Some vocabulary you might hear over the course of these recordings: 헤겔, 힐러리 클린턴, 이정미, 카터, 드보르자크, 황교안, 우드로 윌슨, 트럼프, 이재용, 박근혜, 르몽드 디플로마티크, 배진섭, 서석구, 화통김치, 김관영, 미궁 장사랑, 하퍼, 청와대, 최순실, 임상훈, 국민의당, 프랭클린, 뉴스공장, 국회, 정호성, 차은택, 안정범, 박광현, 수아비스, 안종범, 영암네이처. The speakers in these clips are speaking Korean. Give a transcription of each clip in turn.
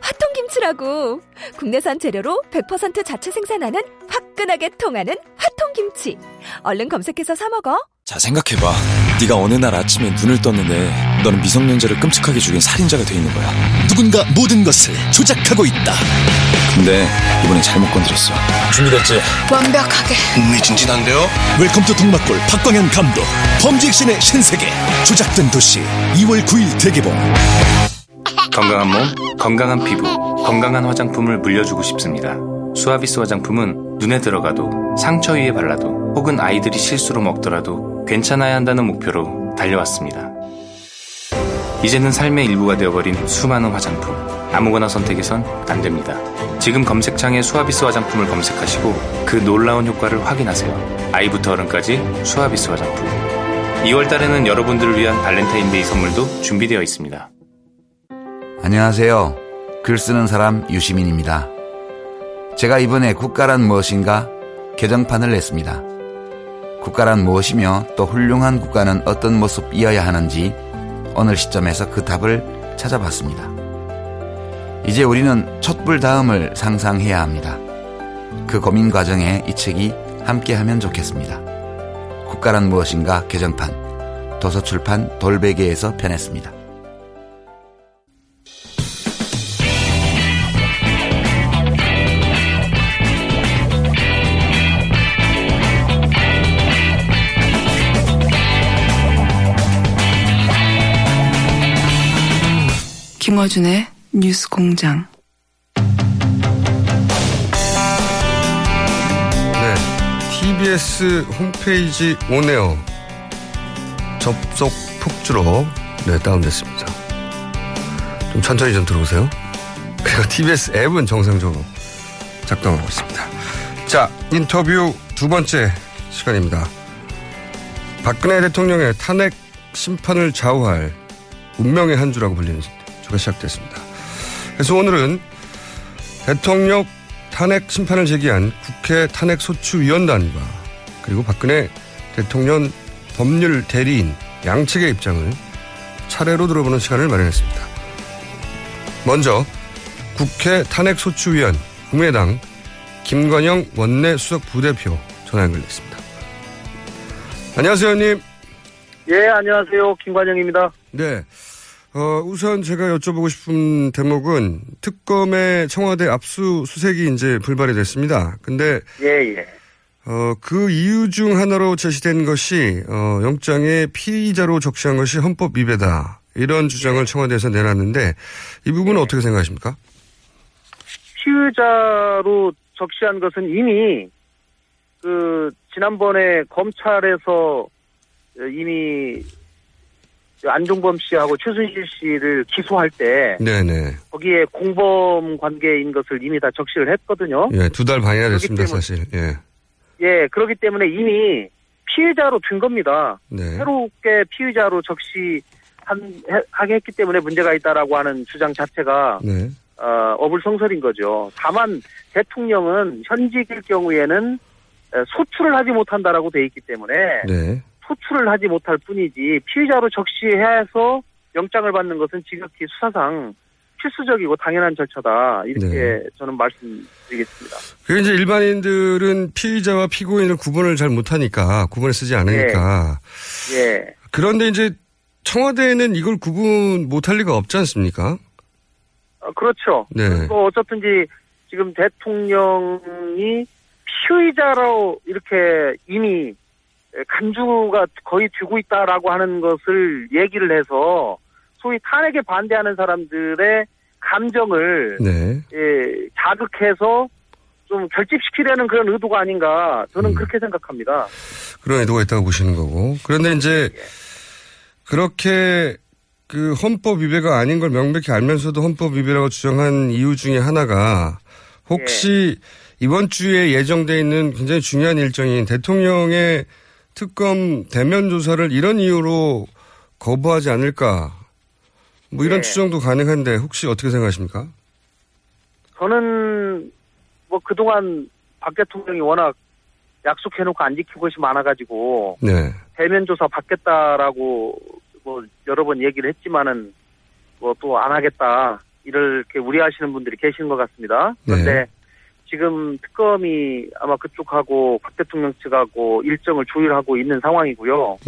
화통김치라고. 국내산 재료로 100% 자체 생산하는 화끈하게 통하는 화통김치. 얼른 검색해서 사 먹어. 자, 생각해봐. 네가 어느 날 아침에 눈을 떴는데 너는 미성년자를 끔찍하게 죽인 살인자가 돼 있는 거야. 누군가 모든 것을 조작하고 있다. 근데 이번엔 잘못 건드렸어. 준비됐지? 완벽하게. 흥미진진한데요? 웰컴 투 동막골 박광현 감독. 범죄 액션의 신세계. 조작된 도시. 2월 9일 대개봉. 건강한 몸, 건강한 피부, 건강한 화장품을 물려주고 싶습니다. 수아비스 화장품은 눈에 들어가도, 상처 위에 발라도, 혹은 아이들이 실수로 먹더라도 괜찮아야 한다는 목표로 달려왔습니다. 이제는 삶의 일부가 되어버린 수많은 화장품, 아무거나 선택해선 안됩니다. 지금 검색창에 수아비스 화장품을 검색하시고 그 놀라운 효과를 확인하세요. 아이부터 어른까지 수아비스 화장품. 2월 달에는 여러분들을 위한 발렌타인데이 선물도 준비되어 있습니다. 안녕하세요. 글 쓰는 사람 유시민입니다. 제가 이번에 국가란 무엇인가 개정판을 냈습니다. 국가란 무엇이며 또 훌륭한 국가는 어떤 모습이어야 하는지 오늘 시점에서 그 답을 찾아봤습니다. 이제 우리는 촛불 다음을 상상해야 합니다. 그 고민 과정에 이 책이 함께하면 좋겠습니다. 국가란 무엇인가 개정판, 도서출판 돌베개에서 펴냈습니다. 김어준의 뉴스공장. 네, TBS 홈페이지 온에어 접속 폭주로 네 다운됐습니다. 좀 천천히 좀 들어오세요. 그리고 TBS 앱은 정상적으로 작동하고 있습니다. 자, 인터뷰 두 번째 시간입니다. 박근혜 대통령의 탄핵 심판을 좌우할 운명의 한 주라고 불리는 주가 시작됐습니다. 그래서 오늘은 대통령 탄핵 심판을 제기한 국회 탄핵소추위원단과 그리고 박근혜 대통령 법률 대리인 양측의 입장을 차례로 들어보는 시간을 마련했습니다. 먼저 국회 탄핵소추위원 국민의당 김관영 원내수석부대표 전화 연결됐습니다. 안녕하세요, 형님. 예, 안녕하세요. 김관영입니다. 네. 우선 제가 여쭤보고 싶은 대목은 특검의 청와대 압수수색이 이제 불발이 됐습니다. 근데. 예. 그 이유 중 하나로 제시된 것이, 영장에 피의자로 적시한 것이 헌법 위배다. 이런 주장을 청와대에서 내놨는데 이 부분은 어떻게 생각하십니까? 피의자로 적시한 것은 이미 지난번에 검찰에서 이미 안종범 씨하고 최순실 씨를 기소할 때 네네. 거기에 공범 관계인 것을 이미 다 적시를 했거든요. 예, 두 달 반이나 됐습니다, 사실. 예, 그렇기 때문에 이미 피해자로 된 겁니다. 네. 새롭게 피의자로 적시하게 했기 때문에 문제가 있다라고 하는 주장 자체가 네. 어불성설인 거죠. 다만 대통령은 현직일 경우에는 소출을 하지 못한다라고 돼 있기 때문에 네. 소출을 하지 못할 뿐이지 피의자로 적시해서 영장을 받는 것은 지극히 수사상 필수적이고 당연한 절차다. 이렇게 네. 저는 말씀드리겠습니다. 그게 이제 일반인들은 피의자와 피고인을 구분을 잘 못하니까 구분을 쓰지 않으니까. 예. 그런데 이제 청와대에는 이걸 구분 못할 리가 없지 않습니까? 그렇죠. 네. 또 어쨌든지 지금 대통령이 피의자로 이렇게 이미 간주가 거의 되고 있다라고 하는 것을 얘기를 해서 소위 탄핵에 반대하는 사람들의 감정을 네. 예, 자극해서 좀 결집시키려는 그런 의도가 아닌가 저는 그렇게 생각합니다. 그런 의도가 있다고 보시는 거고. 그런데 이제 그렇게 그 헌법 위배가 아닌 걸 명백히 알면서도 헌법 위배라고 주장한 이유 중에 하나가 혹시 이번 주에 예정되어 있는 굉장히 중요한 일정인 대통령의 특검 대면 조사를 이런 이유로 거부하지 않을까. 뭐 이런 추정도 가능한데 혹시 어떻게 생각하십니까? 저는 뭐 그동안 박 대통령이 워낙 약속해놓고 안 지키는 것이 많아가지고 대면 조사 받겠다라고 뭐 여러 번 얘기를 했지만은 뭐 또 안 하겠다 이렇게 우려하시는 분들이 계신 것 같습니다. 그런데 지금 특검이 아마 그쪽하고 박 대통령 측하고 일정을 조율하고 있는 상황이고요.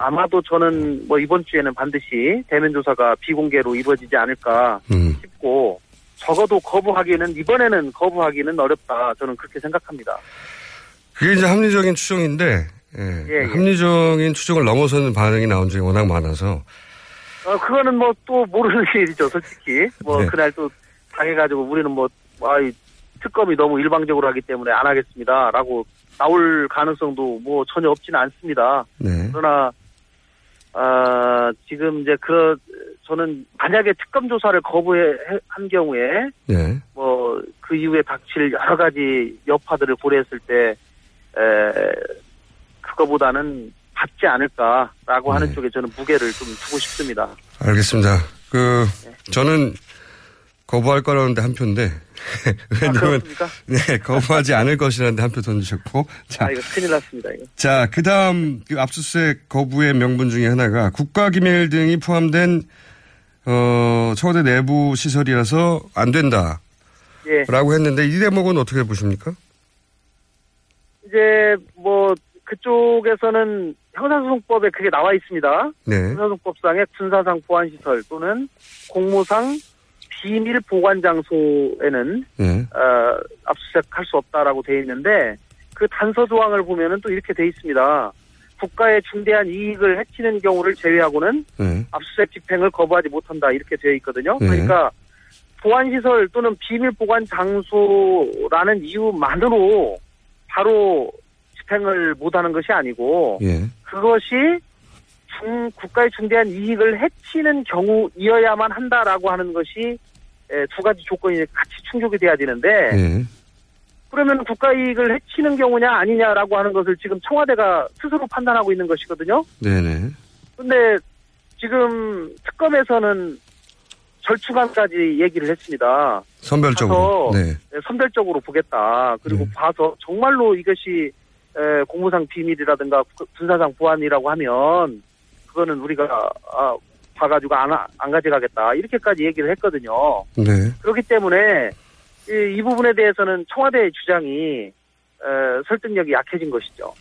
아마도 저는 뭐 이번 주에는 반드시 대면 조사가 비공개로 이루어지지 않을까 싶고 적어도 거부하기는 이번에는 거부하기는 어렵다 저는 그렇게 생각합니다. 그게 이제 합리적인 추정인데 합리적인 추정을 넘어서는 반응이 나온 적이 워낙 많아서 그거는 뭐 또 모르는 일이죠 솔직히 뭐 그날 또 당해가지고 우리는 뭐 특검이 너무 일방적으로 하기 때문에 안 하겠습니다라고 나올 가능성도 뭐 전혀 없지는 않습니다. 그러나 지금 이제 저는 만약에 특검 조사를 거부한 경우에 뭐 그 이후에 닥칠 여러 가지 여파들을 고려했을 때 그거보다는 받지 않을까라고 하는 쪽에 저는 무게를 좀 두고 싶습니다. 알겠습니다. 저는 거부할 거라는데 한 표인데 왜냐면 거부하지 않을 것이라는데 한 표 던지셨고 이거 큰일 났습니다. 자, 그다음 압수수색 거부의 명분 중에 하나가 국가기밀 등이 포함된 청와대 내부 시설이라서 안 된다라고 했는데 이 대목은 어떻게 보십니까? 이제 뭐 그쪽에서는 형사소송법에 그게 나와 있습니다. 형사소송법상의 군사상 보안시설 또는 공무상 비밀 보관 장소에는 압수수색할 수 없다라고 돼 있는데 그 단서 조항을 보면은 또 이렇게 돼 있습니다. 국가의 중대한 이익을 해치는 경우를 제외하고는 압수수색 집행을 거부하지 못한다 이렇게 되어 있거든요. 그러니까 보안 시설 또는 비밀 보관 장소라는 이유만으로 바로 집행을 못하는 것이 아니고 그것이 국가의 중대한 이익을 해치는 경우이어야만 한다라고 하는 것이 두 가지 조건이 같이 충족이 돼야 되는데 그러면 국가 이익을 해치는 경우냐 아니냐라고 하는 것을 지금 청와대가 스스로 판단하고 있는 것이거든요. 그런데 지금 특검에서는 절충안까지 얘기를 했습니다. 선별적으로. 선별적으로 보겠다. 그리고 봐서 정말로 이것이 공무상 비밀이라든가 군사상 보안이라고 하면 그거는 우리가 봐가지고 안 가져가겠다 이렇게까지 얘기를 했거든요. 그렇기 때문에 이 부분에 대해서는 청와대의 주장이 설득력이 약해진 것이죠.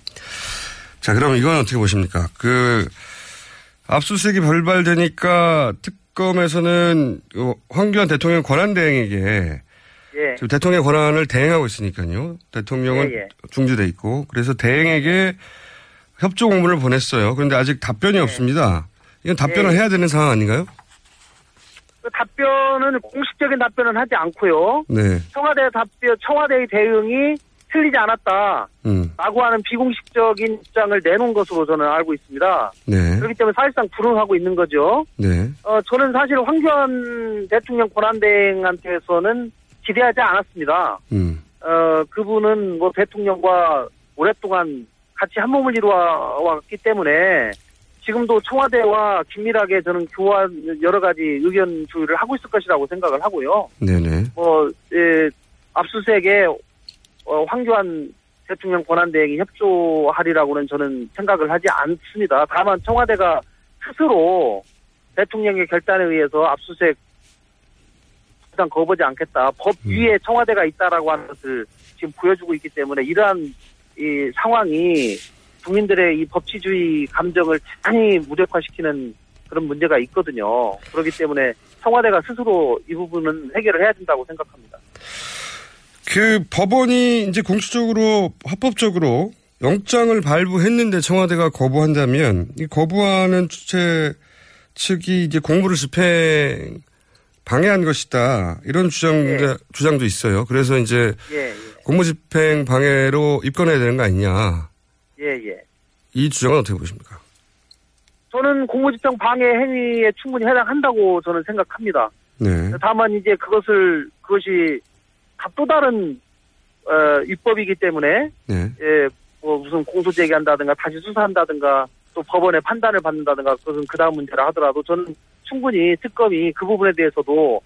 자, 그럼 이건 어떻게 보십니까? 압수수색이 발발되니까 특검에서는 황교안 대통령 권한 대행에게 지금 대통령의 권한을 대행하고 있으니까요. 대통령은 중지돼 있고 그래서 대행에게 협조 공문을 보냈어요. 그런데 아직 답변이 없습니다. 이건 답변을 해야 되는 상황 아닌가요? 그 답변은 공식적인 답변은 하지 않고요. 청와대의 대응이 틀리지 않았다라고 하는 비공식적인 입장을 내놓은 것으로 저는 알고 있습니다. 그렇기 때문에 사실상 불응하고 있는 거죠. 저는 사실 황교안 대통령 권한대행한테서는 기대하지 않았습니다. 그분은 뭐 대통령과 오랫동안 같이 한 몸을 이루어왔기 때문에 지금도 청와대와 긴밀하게 저는 여러 가지 의견 조율을 하고 있을 것이라고 생각을 하고요. 압수수색에 황교안 대통령 권한대행이 협조하리라고는 저는 생각을 하지 않습니다. 다만 청와대가 스스로 대통령의 결단에 의해서 압수수색 일단 거부하지 않겠다. 법 위에 청와대가 있다라고 하는 것을 지금 보여주고 있기 때문에 이러한 이 상황이 국민들의 이 법치주의 감정을 많이 무력화시키는 그런 문제가 있거든요. 그렇기 때문에 청와대가 스스로 이 부분은 해결을 해야 된다고 생각합니다. 법원이 이제 공식적으로 합법적으로 영장을 발부했는데 청와대가 거부한다면 이 거부하는 주체 측이 이제 공무를 집행 방해한 것이다. 이런 주장도 있어요. 그래서 이제 공무집행 방해로 입건해야 되는 거 아니냐. 이 주장은 어떻게 보십니까? 저는 공무집행 방해 행위에 충분히 해당한다고 저는 생각합니다. 다만 이제 그것이 또 다른 입법이기 때문에 네. 예, 뭐 무슨 공소 제기한다든가 다시 수사한다든가 또 법원의 판단을 받는다든가 그것은 그 다음 문제라 하더라도 저는 충분히 특검이 그 부분에 대해서도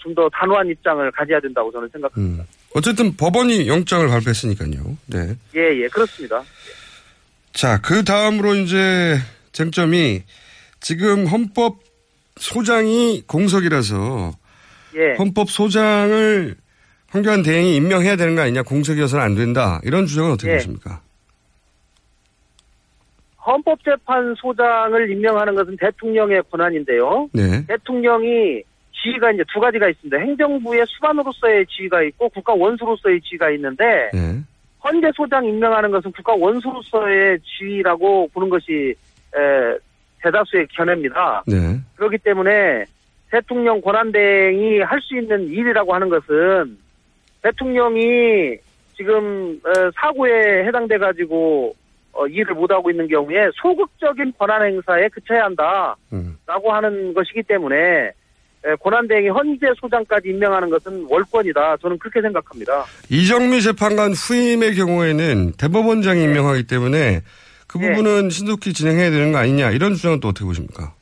좀 더 단호한 입장을 가져야 된다고 저는 생각합니다. 어쨌든 법원이 영장을 발표했으니까요. 네. 예, 예, 그렇습니다. 자, 그 다음으로 이제 쟁점이 지금 헌법 소장이 공석이라서 예. 헌법 소장을 황교안 대행이 임명해야 되는 거 아니냐, 공석이어서는 안 된다. 이런 주장은 어떻게 보십니까? 헌법재판소장을 임명하는 것은 대통령의 권한인데요. 네. 대통령이 지위가 이제 두 가지가 있습니다. 행정부의 수반으로서의 지위가 있고 국가 원수로서의 지위가 있는데 네. 헌재 소장 임명하는 것은 국가 원수로서의 지위라고 보는 것이 대다수의 견해입니다. 네. 그렇기 때문에 대통령 권한대행이 할 수 있는 일이라고 하는 것은 대통령이 지금 사고에 해당돼가지고 일을 못하고 있는 경우에 소극적인 권한 행사에 그쳐야 한다라고 하는 것이기 때문에 권한대행이 헌재 소장까지 임명하는 것은 월권이다. 저는 그렇게 생각합니다. 이정미 재판관 후임의 경우에는 대법원장이 임명하기 때문에 그 부분은 신속히 진행해야 되는 거 아니냐 이런 주장은 또 어떻게 보십니까?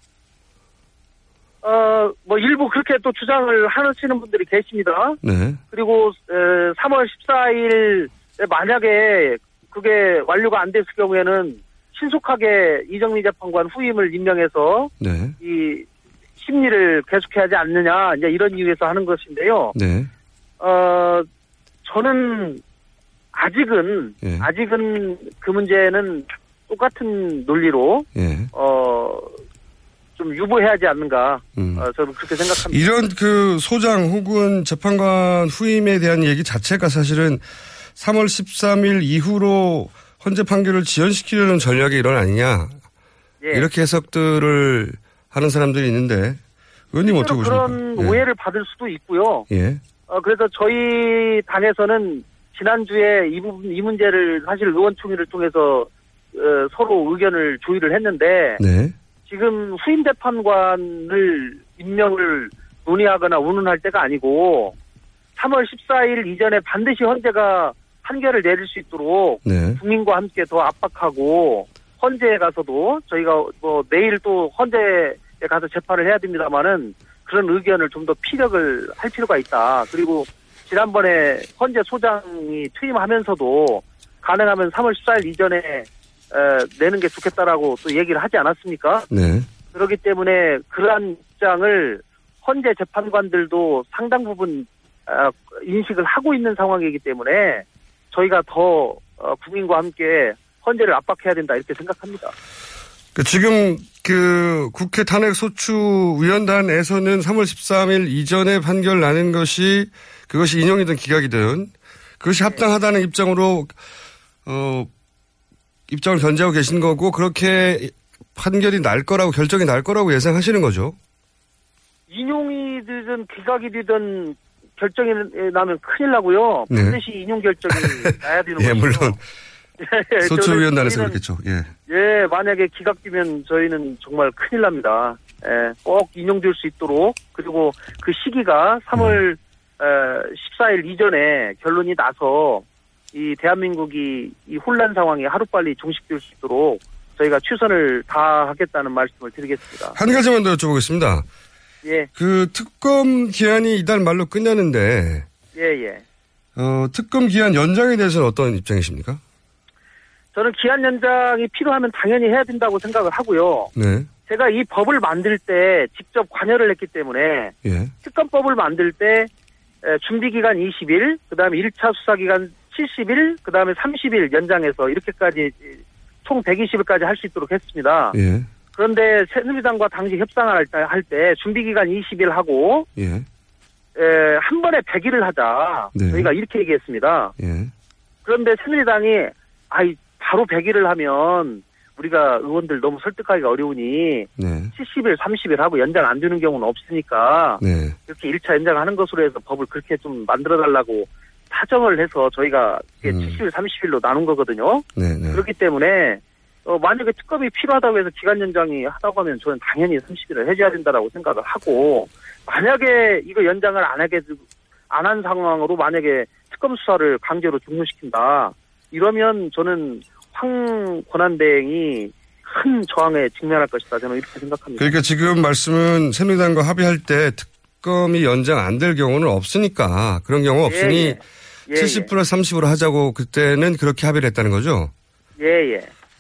뭐 일부 그렇게 또 주장을 하시는 분들이 계십니다. 네. 그리고 3월 14일 만약에 그게 완료가 안 됐을 경우에는 신속하게 이정미 재판관 후임을 임명해서 네. 이 심리를 계속해야 하지 않느냐 이제 이런 이유에서 하는 것인데요. 네. 저는 아직은 그 문제는 똑같은 논리로 좀 유보해야 하지 않는가 저는 그렇게 생각합니다. 이런 그 소장 혹은 재판관 후임에 대한 얘기 자체가 사실은 3월 13일 이후로 헌재 판결을 지연시키려는 전략의 일환 아니냐. 이렇게 해석들을 하는 사람들이 있는데 의원님 어떻게 보십니까? 그런 오해를 받을 수도 있고요. 그래서 저희 당에서는 지난주에 이 부분, 이 문제를 사실 의원총회를 통해서 서로 의견을 조율을 했는데 네. 지금 후임 재판관을 임명을 논의하거나 운운할 때가 아니고 3월 14일 이전에 반드시 헌재가 판결을 내릴 수 있도록 네. 국민과 함께 더 압박하고 헌재에 가서도 저희가 뭐 내일 또 헌재에 가서 재판을 해야 됩니다만은 그런 의견을 좀 더 피력을 할 필요가 있다. 그리고 지난번에 헌재 소장이 퇴임하면서도 가능하면 3월 14일 이전에 내는 게 좋겠다라고 또 얘기를 하지 않았습니까? 네. 그렇기 때문에 그러한 입장을 헌재 재판관들도 상당 부분 인식을 하고 있는 상황이기 때문에 저희가 더 국민과 함께 헌재를 압박해야 된다 이렇게 생각합니다. 지금 그 국회 탄핵소추위원단에서는 3월 13일 이전에 판결 나는 것이 그것이 인용이든 기각이든 그것이 합당하다는 입장으로 입장을 견지하고 계신 거고 그렇게 판결이 날 거라고 결정이 날 거라고 예상하시는 거죠? 인용이든 기각이든 결정이 나면 큰일 나고요. 반드시 인용 결정이 나야 되는 거죠. 물론. 소추위원단에서 그렇겠죠. 만약에 기각되면 저희는 정말 큰일 납니다. 꼭 인용될 수 있도록 그리고 그 시기가 3월 14일 이전에 결론이 나서 이 대한민국이 이 혼란 상황이 하루빨리 종식될 수 있도록 저희가 최선을 다하겠다는 말씀을 드리겠습니다. 한 가지만 더 여쭤보겠습니다. 그 특검 기한이 이달 말로 끝나는데 특검 기한 연장에 대해서는 어떤 입장이십니까? 저는 기한 연장이 필요하면 당연히 해야 된다고 생각을 하고요. 네. 제가 이 법을 만들 때 직접 관여를 했기 때문에 특검법을 만들 때 준비기간 20일, 그다음에 1차 수사기간 70일, 그다음에 30일 연장해서 이렇게까지 총 120일까지 할 수 있도록 했습니다. 그런데 새누리당과 당시 협상을 할 때 준비기간 20일 하고 한 번에 100일을 하자. 저희가 이렇게 얘기했습니다. 그런데 새누리당이 바로 100일을 하면 우리가 의원들 너무 설득하기가 어려우니 70일, 30일 하고 연장 안 되는 경우는 없으니까 이렇게 1차 연장하는 것으로 해서 법을 그렇게 좀 만들어달라고 타정을 해서 저희가 70일, 30일로 나눈 거거든요. 그렇기 때문에 만약에 특검이 필요하다고 해서 기간 연장이 하다고 하면 저는 당연히 30일을 해줘야 된다라고 생각을 하고 만약에 이거 연장을 안 한 상황으로 만약에 특검 수사를 강제로 종료시킨다. 이러면 저는 황 권한대행이 큰 저항에 직면할 것이다. 저는 이렇게 생각합니다. 그러니까 지금 말씀은 새누리당과 합의할 때 특검이 연장 안 될 경우는 없으니까, 그런 경우 없으니 70 플러스 30으로 하자고 그때는 그렇게 합의를 했다는 거죠? 예예.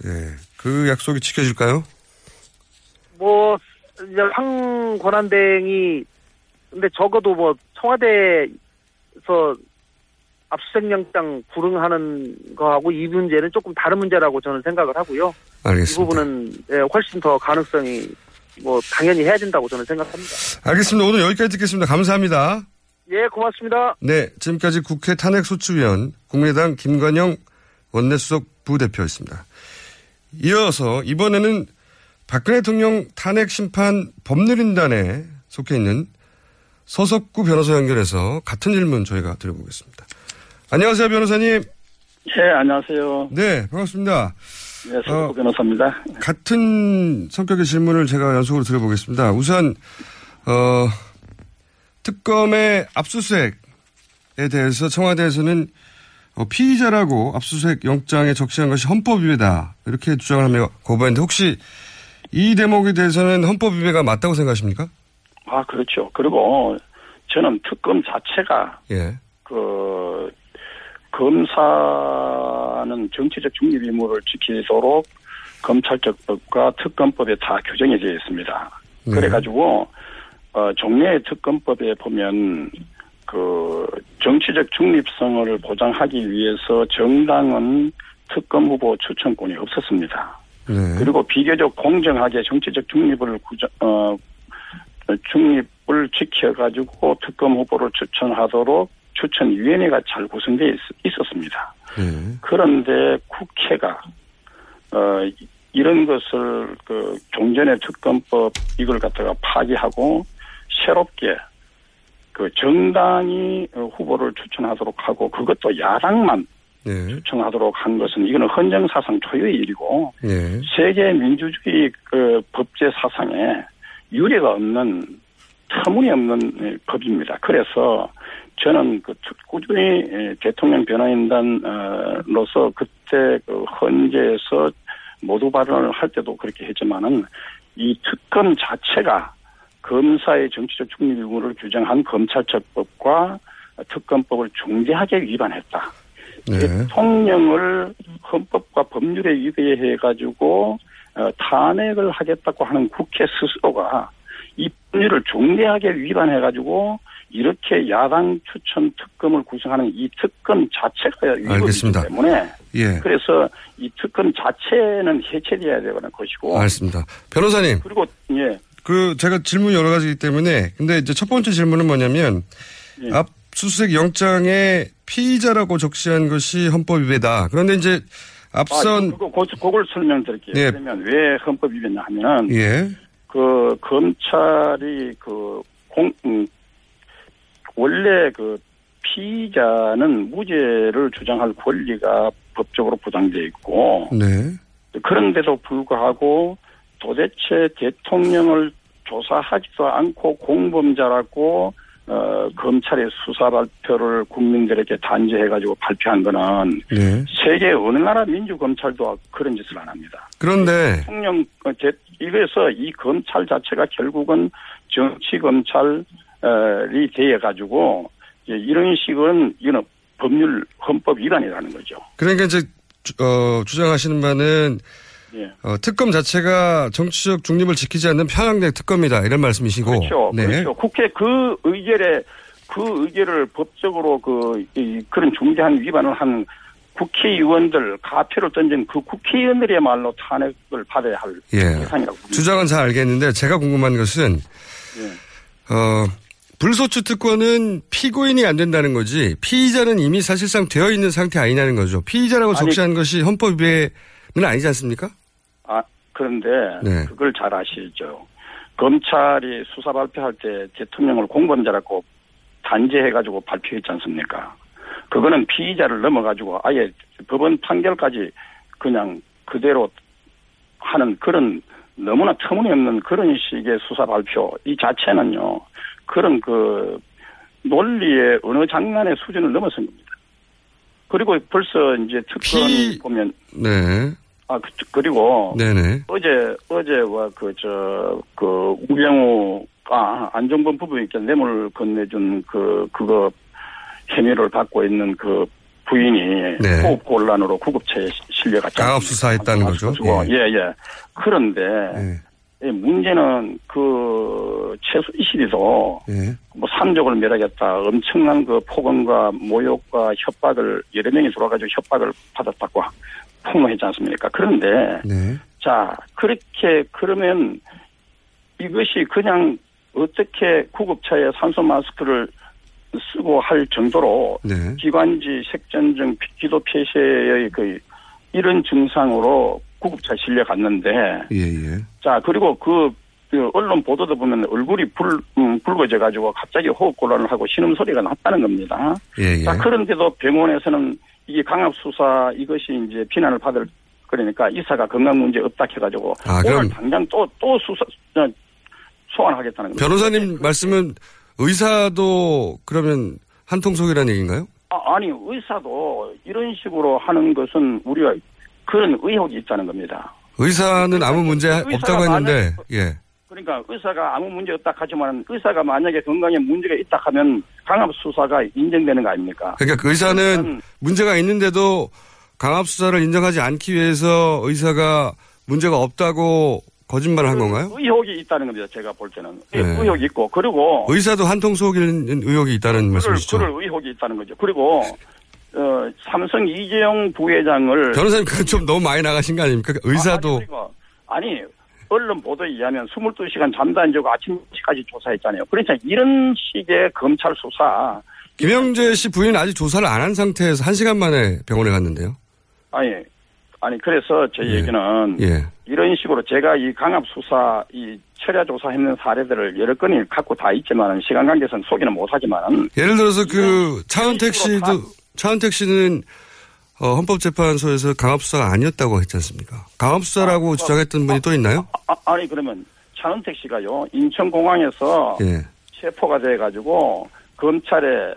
예. 그 약속이 지켜질까요? 뭐 이제 황 권한대행이 근데 적어도 뭐 청와대에서 압수수색영장 불응하는 거하고 이 문제는 조금 다른 문제라고 저는 생각을 하고요. 알겠습니다. 이 부분은 훨씬 더 가능성이 뭐 당연히 해야 된다고 저는 생각합니다. 알겠습니다. 오늘 여기까지 듣겠습니다. 감사합니다. 예, 고맙습니다. 네, 지금까지 국회 탄핵소추위원 국민의당 김관영 원내수석 부대표였습니다. 이어서 이번에는 박근혜 대통령 탄핵심판 법률인단에 속해 있는 서석구 변호사 연결해서 같은 질문 저희가 드려보겠습니다. 안녕하세요, 변호사님. 예, 안녕하세요. 네, 반갑습니다. 네, 서석구 변호사입니다. 같은 성격의 질문을 제가 연속으로 드려보겠습니다. 우선 특검의 압수수색에 대해서 청와대에서는 피의자라고 압수수색 영장에 적시한 것이 헌법 위배다, 이렇게 주장을 하며 거부했는데, 혹시 이 대목에 대해서는 헌법 위배가 맞다고 생각하십니까? 아, 그렇죠. 그리고 저는 특검 자체가 그 검사는 정치적 중립 의무를 지키도록 검찰청법과 특검법에 다 규정이 되어 있습니다. 네. 그래가지고 종래의 특검법에 보면 그 정치적 중립성을 보장하기 위해서 정당은 특검 후보 추천권이 없었습니다. 네. 그리고 비교적 공정하게 정치적 중립을 중립을 지켜가지고 특검 후보를 추천하도록 추천위원회가 잘 구성되어 있었습니다. 그런데 국회가 이런 것을 그 종전의 특검법 이걸 갖다가 파기하고 새롭게 그 정당이 후보를 추천하도록 하고 그것도 야당만 추천하도록 한 것은 이거는 헌정사상 초유의 일이고 세계 민주주의 그 법제 사상에 유례가 없는 터무니없는 법입니다. 그래서 저는 그 꾸준히 대통령 변호인단으로서 그때 그 헌재에서 모두 발언을 할 때도 그렇게 했지만은 이 특검 자체가 검사의 정치적 중립 의무를 규정한 검찰처법과 특검법을 중대하게 위반했다. 네. 대통령을 헌법과 법률에 위배해가지고 탄핵을 하겠다고 하는 국회 스스로가 이 법률을 중대하게 위반해가지고 이렇게 야당 추천 특검을 구성하는 이 특검 자체가 위법이기 때문에 그래서 이 특검 자체는 해체되어야 되는 것이고. 알겠습니다. 변호사님. 그리고 예. 그 제가 질문 여러 가지이기 때문에 근데 이제 첫 번째 질문은 뭐냐면 압수수색 영장에 피의자라고 적시한 것이 헌법 위배다. 그런데 이제 앞선 그걸 설명드릴게요. 그러면 왜 헌법 위배냐 하면은 그 검찰이 그 원래 그 피의자는 무죄를 주장할 권리가 법적으로 보장돼 있고 그런데도 불구하고 도대체 대통령을 조사하지도 않고 공범자라고 검찰의 수사 발표를 국민들에게 단죄해가지고 발표한 거는 세계 어느 나라 민주검찰도 그런 짓을 안 합니다. 그런데 대통령 이래서 이 검찰 자체가 결국은 정치검찰이 되어가지고 이런 식은 이건 법률 헌법 위반이라는 거죠. 그러니까 이제 주장하시는 바는 특검 자체가 정치적 중립을 지키지 않는 편향된 특검이다, 이런 말씀이시고. 그렇죠. 네. 그렇죠. 국회 그 의결을 법적으로 그런 중대한 위반을 한 국회의원들, 가표를 던진 그 국회의원들이야말로 탄핵을 받아야 할 대상이라고 봅니다. 주장은 잘 알겠는데 제가 궁금한 것은 불소추 특권은 피고인이 안 된다는 거지 피의자는 이미 사실상 되어 있는 상태 아니냐는 거죠. 피의자라고 적시한 것이 헌법 위에 는 아니지 않습니까? 아, 그런데 그걸 잘 아시죠. 검찰이 수사 발표할 때 대통령을 공범자라고 단죄해가지고 발표했지 않습니까? 그거는 피의자를 넘어가지고 아예 법원 판결까지 그냥 그대로 하는 그런 너무나 터무니없는 그런 식의 수사 발표 이 자체는요. 그런 그 논리의 어느 장난의 수준을 넘어선 겁니다. 그리고 벌써 이제 특검 보면. 네. 아, 그리고. 네네. 어제와 우병우가 안종범 부부에게 뇌물 건네준 그거 혐의를 받고 있는 그 부인이. 네. 호흡 곤란으로 구급차에 실려갔죠. 가압수사했다는 거죠. 예. 그런데. 예. 문제는 최순실이도 예. 뭐 삼족을 멸하겠다 엄청난 폭언과 모욕과 협박을 여러 명이 들어와가지고 협박을 받았다고 폭로했지 않습니까? 그런데 네. 자 그렇게 그러면 이것이 그냥 어떻게 구급차에 산소 마스크를 쓰고 할 정도로 네. 기관지, 색전증, 기도 폐쇄의 이런 증상으로. 구급차 실려갔는데. 예. 자, 그리고 언론 보도도 보면 얼굴이 붉어져가지고 갑자기 호흡곤란을 하고 신음소리가 났다는 겁니다. 예. 자, 그런데도 병원에서는 이게 강압수사 이것이 이제 비난을 받을, 그러니까 의사가 건강 문제 없다 해가지고. 아, 오늘 당장 또 소환하겠다는 겁니다. 변호사님 말씀은 의사도 그러면 한통속이라는 얘기인가요? 아니, 의사도 이런 식으로 하는 것은 우리가 그런 의혹이 있다는 겁니다. 의사는 아무 문제 없다고 했는데, 예. 그러니까 의사가 아무 문제 없다 하지만 의사가 만약에 건강에 문제가 있다 하면 강압수사가 인정되는 거 아닙니까? 그러니까 그 의사는 문제가 있는데도 강압수사를 인정하지 않기 위해서 의사가 문제가 없다고 거짓말을 한 건가요? 의혹이 있다는 겁니다. 제가 볼 때는. 네. 의혹이 있고, 그리고. 의사도 한통속인 의혹이 있다는 말씀이시죠? 그럴 의혹이 있다는 거죠. 그리고. 삼성 이재용 부회장을. 변호사님, 그건 좀 너무 많이 나가신 거 아닙니까? 의사도. 아니, 언론 보도에 의하면 22시간 잠도 안 자고 아침까지 조사했잖아요. 그러니까 이런 식의 검찰 수사. 김영재 씨 부인은 아직 조사를 안 한 상태에서 1시간 만에 병원에 갔는데요? 아니, 그래서 제 얘기는. 예. 이런 식으로 제가 이 강압 수사, 이 철야 조사했는 사례들을 여러 건이 갖고 다 있지만, 시간 관계상 소개는 못하지만. 예를 들어서 차은택 씨도. 차은택 씨는 헌법재판소에서 강압수사가 아니었다고 했지 않습니까? 강압수사라고 주장했던 분이 또 있나요? 아니 그러면 차은택 씨가요. 인천공항에서 예. 체포가 돼가지고 검찰에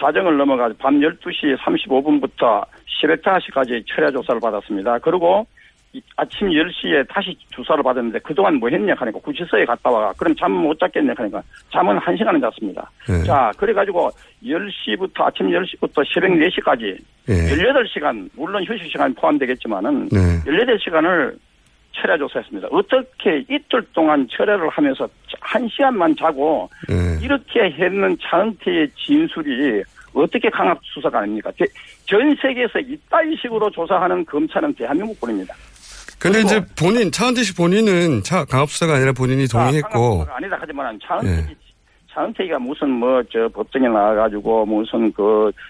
자정을 넘어가서 밤 12시 35분부터 새벽 5시까지 철야 조사를 받았습니다. 그리고 아침 10시에 다시 조사를 받았는데 그동안 뭐 했냐 하니까 구치소에 갔다 와가 그럼 잠 못 잤겠냐 하니까 잠은 1시간은 잤습니다. 네. 자 그래가지고 아침 10시부터 새벽 4시까지 네. 18시간 물론 휴식시간 포함되겠지만은 네. 18시간을 철야 조사했습니다. 어떻게 이틀 동안 철야를 하면서 1시간만 자고 네. 이렇게 했는 차은택의 진술이 어떻게 강압 수사가 아닙니까? 전 세계에서 이따위 식으로 조사하는 검찰은 대한민국뿐입니다. 그런데 이제 차은택 씨 본인은 강압 수사가 아니라 본인이 동의했고. 강압 수사가 아니다 하지만 차은택이가 무슨 법정에 나와가지고 무슨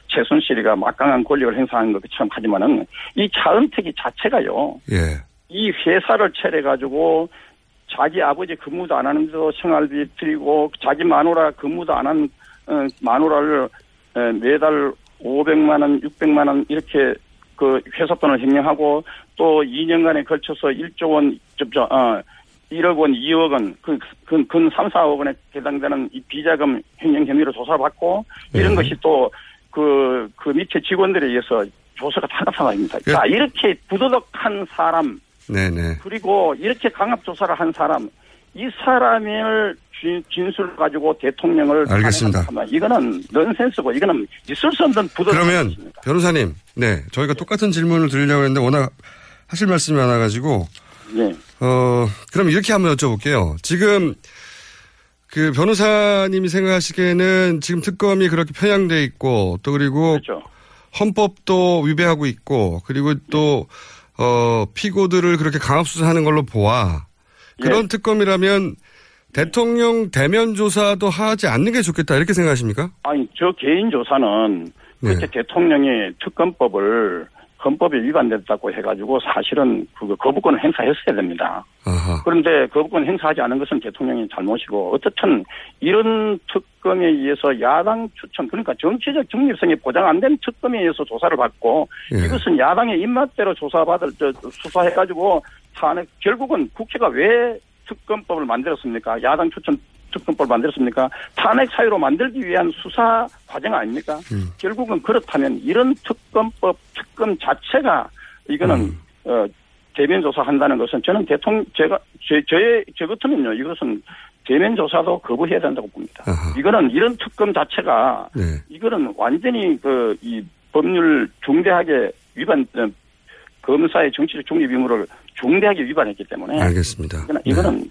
최순실이가 막강한 권력을 행사한 것처럼 하지만은 이 차은택이 자체가요. 예. 이 회사를 차려가지고 자기 아버지 근무도 안 하는데도 생활비 드리고 자기 마누라 근무도 안 한 마누라를 매달 500만 원, 600만 원 이렇게 회사 돈을 횡령하고 또 2년간에 걸쳐서 1조 원, 1억 원, 2억 원, 근 3, 4억 원에 해당되는 이 비자금 횡령 혐의로 조사받고 이런 것이 또 밑에 직원들에 의해서 조사가 타가타가입니다. 자, 이렇게 부도덕한 사람, 네네. 그리고 이렇게 강압 조사를 한 사람, 이 사람을 진술 가지고 대통령을 알겠습니다. 이거는 넌센스고 이거는 있을 수 없는 부도입니다. 그러면 변호사님, 네 저희가 똑같은 질문을 드리려고 했는데 워낙 하실 말씀이 많아 가지고, 네. 그럼 이렇게 한번 여쭤볼게요. 지금 변호사님이 생각하시기에는 지금 특검이 그렇게 편향돼 있고 또 그리고 그렇죠. 헌법도 위배하고 있고 그리고 또 피고들을 그렇게 강압 수사하는 걸로 보아 그런 네. 특검이라면. 대통령 대면 조사도 하지 않는 게 좋겠다 이렇게 생각하십니까? 아니 저 개인 조사는 그때 네. 대통령이 특검법을 헌법에 위반됐다고 해가지고 사실은 거부권을 행사했어야 됩니다. 아하. 그런데 거부권 행사하지 않은 것은 대통령이 잘못이고 어떻든 이런 특검에 의해서 야당 추천 그러니까 정치적 중립성이 보장 안 된 특검에 의해서 조사를 받고 예. 이것은 야당의 입맛대로 수사해가지고 결국은 국회가 왜 특검법을 만들었습니까? 야당 추천 특검법 만들었습니까? 탄핵 사유로 만들기 위한 수사 과정 아닙니까? 결국은 그렇다면 이런 특검법, 특검 자체가 이거는 대면 조사한다는 것은 저는 대통령, 저 같으면요, 이것은 대면 조사도 거부해야 된다고 봅니다. 아하. 이거는 이런 특검 자체가, 네. 이거는 완전히 이 법률 중대하게 위반, 검사의 정치적 중립 의무를 중대하게 위반했기 때문에. 알겠습니다. 이거는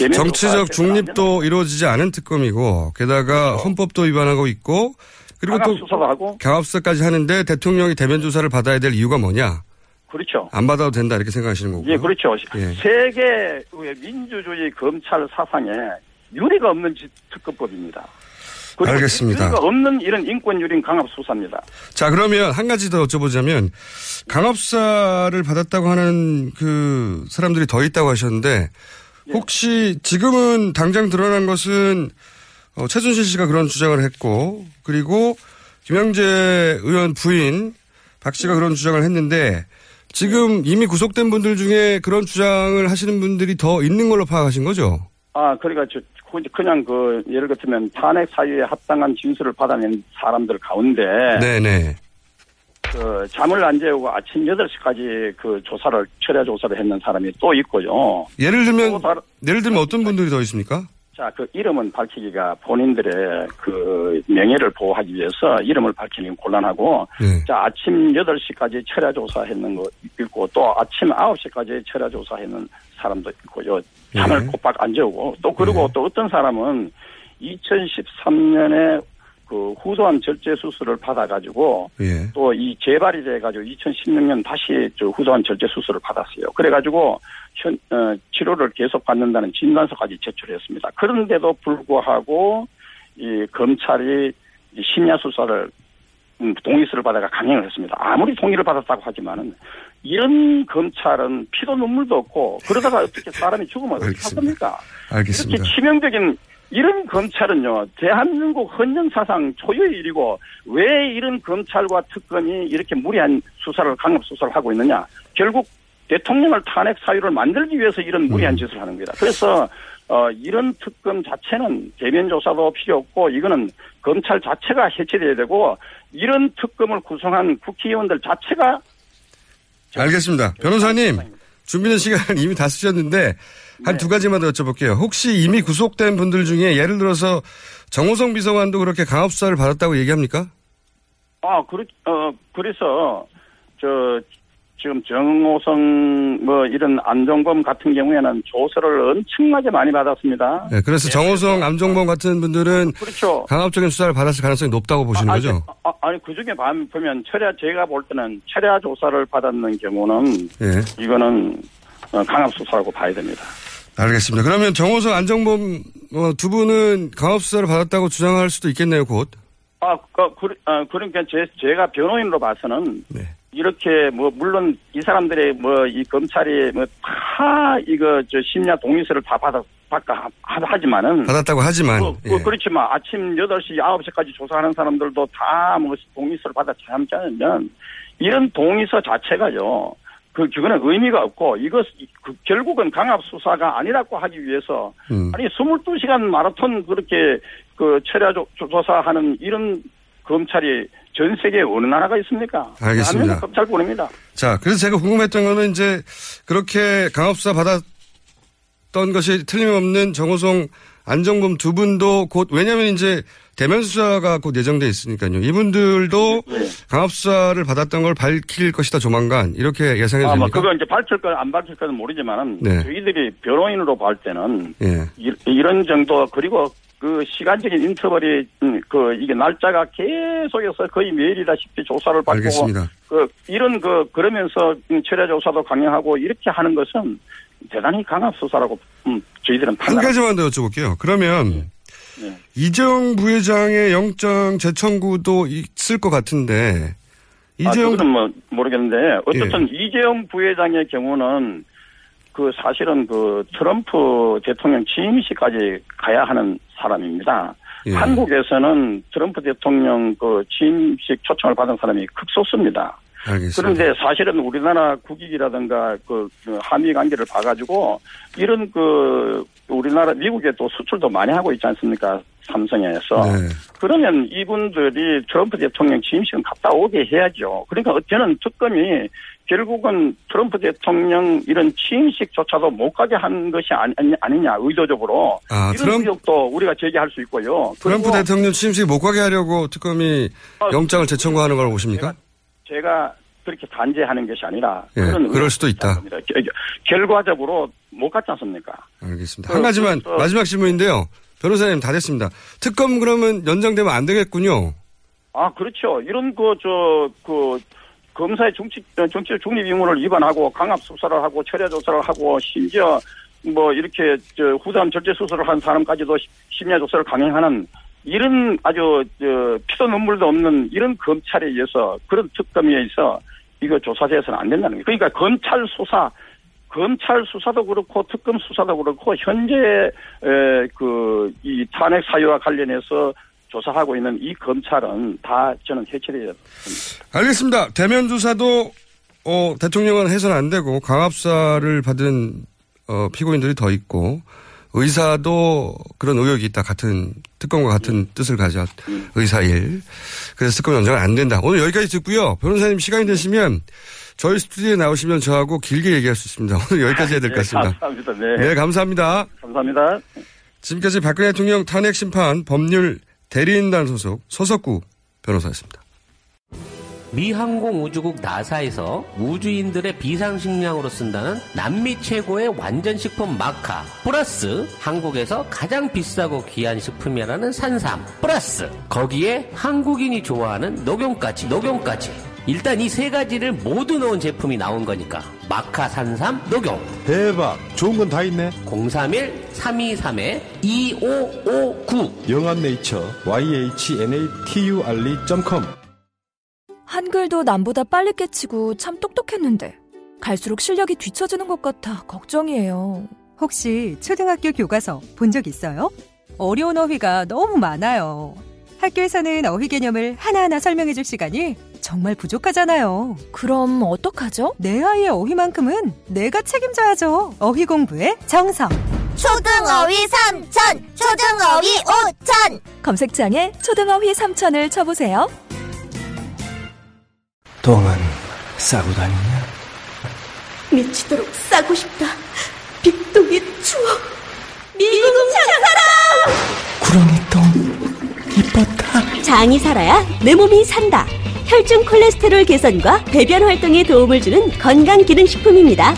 네. 정치적 중립도 이루어지지 않은 특검이고, 게다가 헌법도 위반하고 있고, 그리고 또 경합수사까지 하는데 대통령이 대면 조사를 받아야 될 이유가 뭐냐? 그렇죠. 안 받아도 된다 이렇게 생각하시는 거고요. 예, 그렇죠. 예. 세계의 민주주의 검찰 사상에 유례가 없는 특검법입니다. 알겠습니다. 유례가 없는 이런 인권유린 강압수사입니다. 자, 그러면 한 가지 더 여쭤보자면 강압수사를 받았다고 하는 그 사람들이 더 있다고 하셨는데 혹시 지금은 당장 드러난 것은 최순실 씨가 그런 주장을 했고 그리고 김영재 의원 부인 박 씨가 그런 주장을 했는데 지금 이미 구속된 분들 중에 그런 주장을 하시는 분들이 더 있는 걸로 파악하신 거죠? 아, 그러니까 그냥 예를 들면 탄핵 사유에 합당한 진술을 받아낸 사람들 가운데 네네. 잠을 안 재우고 아침 8시까지 조사를, 철야 조사를 했는 사람이 또 있고요. 예를 들면 어떤 분들이 더 있습니까? 자, 이름은 밝히기가 본인들의 명예를 보호하기 위해서 이름을 밝히는 곤란하고, 네. 자, 아침 8시까지 철야조사했는 거 있고, 또 아침 9시까지 철야조사했는 사람도 있고요. 잠을 네. 꼬박 안 재우고, 또 그리고 네. 또 어떤 사람은 2013년에 후두암 절제 수술을 받아가지고, 예. 또 이 재발이 돼가지고 2016년 다시 후두암 절제 수술을 받았어요. 그래가지고 치료를 계속 받는다는 진단서까지 제출했습니다. 그런데도 불구하고 이 검찰이 심야 수사를 동의서를 받아가 강행을 했습니다. 아무리 동의를 받았다고 하지만은 이런 검찰은 피도 눈물도 없고 그러다가 어떻게 사람이 죽으면 어떻게 합니까? 알겠습니다. 이렇게 치명적인 이런 검찰은요, 대한민국 헌정사상 초유의 일이고, 왜 이런 검찰과 특검이 이렇게 무리한 수사를, 강압수사를 하고 있느냐. 결국 대통령을 탄핵 사유를 만들기 위해서 이런 무리한 짓을 하는 겁니다. 그래서, 이런 특검 자체는 대면 조사도 필요 없고, 이거는 검찰 자체가 해체되어야 되고, 이런 특검을 구성한 국회의원들 자체가. 알겠습니다. 변호사님, 준비된 시간 이미 다 쓰셨는데, 한 두 가지만 더 여쭤볼게요. 혹시 이미 구속된 분들 중에 예를 들어서 정호성 비서관도 그렇게 강압수사를 받았다고 얘기합니까? 아, 그래서 지금 정호성 이런 안종범 같은 경우에는 조서를 엄청나게 많이 받았습니다. 네, 그래서 정호성, 안종범 같은 분들은 그렇죠. 강압적인 수사를 받았을 가능성이 높다고 보시는 거죠? 아니 그중에 보면 제가 볼 때는 철야 조사를 받았는 경우는 이거는 강압수사라고 봐야 됩니다. 알겠습니다. 그러면 정호성, 안정범 두 분은 강압수사를 받았다고 주장할 수도 있겠네요, 곧. 그러니까 제가 변호인으로 봐서는 네. 이렇게 물론 이 사람들의 이 검찰이 다 심야 동의서를 다 받았다고 하지만은 받았다고 하지만 그렇지만 아침 8시, 9시까지 조사하는 사람들도 다 동의서를 받았지 않으면 이런 동의서 자체가요. 그거는 의미가 없고, 결국은 강압수사가 아니라고 하기 위해서, 아니, 22시간 마라톤 그렇게, 철야조사하는 이런 검찰이 전 세계에 어느 나라가 있습니까? 알겠습니다. 검찰뿐입니다. 자, 그래서 제가 궁금했던 거는 이제, 그렇게 강압수사 받았던 것이 틀림없는 정호성, 안정범 두 분도 왜냐면 이제, 대면 수사가 곧 예정돼 있으니까요. 이분들도 네. 강압 수사를 받았던 걸 밝힐 것이다 조만간 이렇게 예상해도 됩니까? 그거 이제 밝힐 건 안 밝힐 건은 모르지만은 네. 저희들이 변호인으로 볼 때는 네. 이런 정도 그리고 시간적인 인터벌이 이게 날짜가 계속해서 거의 매일이다시피 조사를 받고 알겠습니다. 이런 그러면서 철야 조사도 강행하고 이렇게 하는 것은 대단히 강압 수사라고 저희들은 판단. 한 가지만 더 여쭤볼게요. 그러면. 네. 네. 이재용 부회장의 영장 재청구도 있을 것 같은데. 그건 모르겠는데. 어쨌든 예. 이재용 부회장의 경우는 사실은 트럼프 대통령 취임식까지 가야 하는 사람입니다. 예. 한국에서는 트럼프 대통령 취임식 초청을 받은 사람이 극소수입니다. 알겠습니다. 그런데 사실은 우리나라 국익이라든가 그 한미 관계를 봐가지고 이런 그 우리나라 미국에 또 수출도 많이 하고 있지 않습니까? 삼성에서. 네. 그러면 이분들이 트럼프 대통령 취임식은 갔다 오게 해야죠. 그러니까 저는 특검이 결국은 트럼프 대통령 이런 취임식조차도 못 가게 한 것이 아니냐 의도적으로. 아, 이런 의혹도 우리가 제기할 수 있고요. 트럼프 대통령 취임식 못 가게 하려고 특검이 영장을 재청구하는 걸 보십니까? 제가 그렇게 단죄하는 것이 아니라. 예, 그런 그럴 수도 있다. 결과적으로 못 갔지 않습니까? 알겠습니다. 한 가지만 마지막 질문인데요. 변호사님 다 됐습니다. 특검 그러면 연장되면 안 되겠군요. 아, 그렇죠. 이런 검사의 정치 중립 의무를 위반하고 강압 수사를 하고 철야 조사를 하고 심지어 이렇게 후담 절제 수사를 한 사람까지도 심야 조사를 강행하는 이런 아주 피도 눈물도 없는 이런 검찰에 의해서 그런 특검에 의해서 이거 조사돼서는 안 된다는 거예요. 그러니까 검찰 수사도 그렇고 특검 수사도 그렇고 현재 이 탄핵 사유와 관련해서 조사하고 있는 이 검찰은 다 저는 해체돼야 됩니다. 알겠습니다. 대면 조사도 대통령은 해서는 안 되고 강압 수사를 받은 피고인들이 더 있고 의사도 그런 의혹이 있다. 같은 특검과 같은 뜻을 가진 의사 일. 그래서 특검 연장은 안 된다. 오늘 여기까지 듣고요. 변호사님 시간이 되시면 저희 스튜디오에 나오시면 저하고 길게 얘기할 수 있습니다. 오늘 여기까지 해야 될 것 같습니다. 감사합니다. 네, 감사합니다. 감사합니다. 지금까지 박근혜 대통령 탄핵 심판 법률 대리인단 소속 서석구 변호사였습니다. 미 항공우주국 나사에서 우주인들의 비상식량으로 쓴다는 남미 최고의 완전식품 마카 플러스 한국에서 가장 비싸고 귀한 식품이라는 산삼 플러스 거기에 한국인이 좋아하는 녹용까지 일단 이 세 가지를 모두 넣은 제품이 나온 거니까 마카 산삼 녹용 대박 좋은 건 다 있네 031-323-2559 영암네이처 yhnatuli.com 한글도 남보다 빨리 깨치고 참 똑똑했는데 갈수록 실력이 뒤처지는 것 같아 걱정이에요. 혹시 초등학교 교과서 본 적 있어요? 어려운 어휘가 너무 많아요. 학교에서는 어휘 개념을 하나하나 설명해 줄 시간이 정말 부족하잖아요. 그럼 어떡하죠? 내 아이의 어휘만큼은 내가 책임져야죠. 어휘 공부의 정성. 초등어휘 3천, 초등어휘 5천. 검색창에 초등어휘 3천을 쳐보세요. 똥은 싸고 다니냐? 미치도록 싸고 싶다. 빅똥의 추억. 미궁 장사랑! 구렁이 똥, 이뻤다. 장이 살아야 내 몸이 산다. 혈중 콜레스테롤 개선과 배변 활동에 도움을 주는 건강기능식품입니다.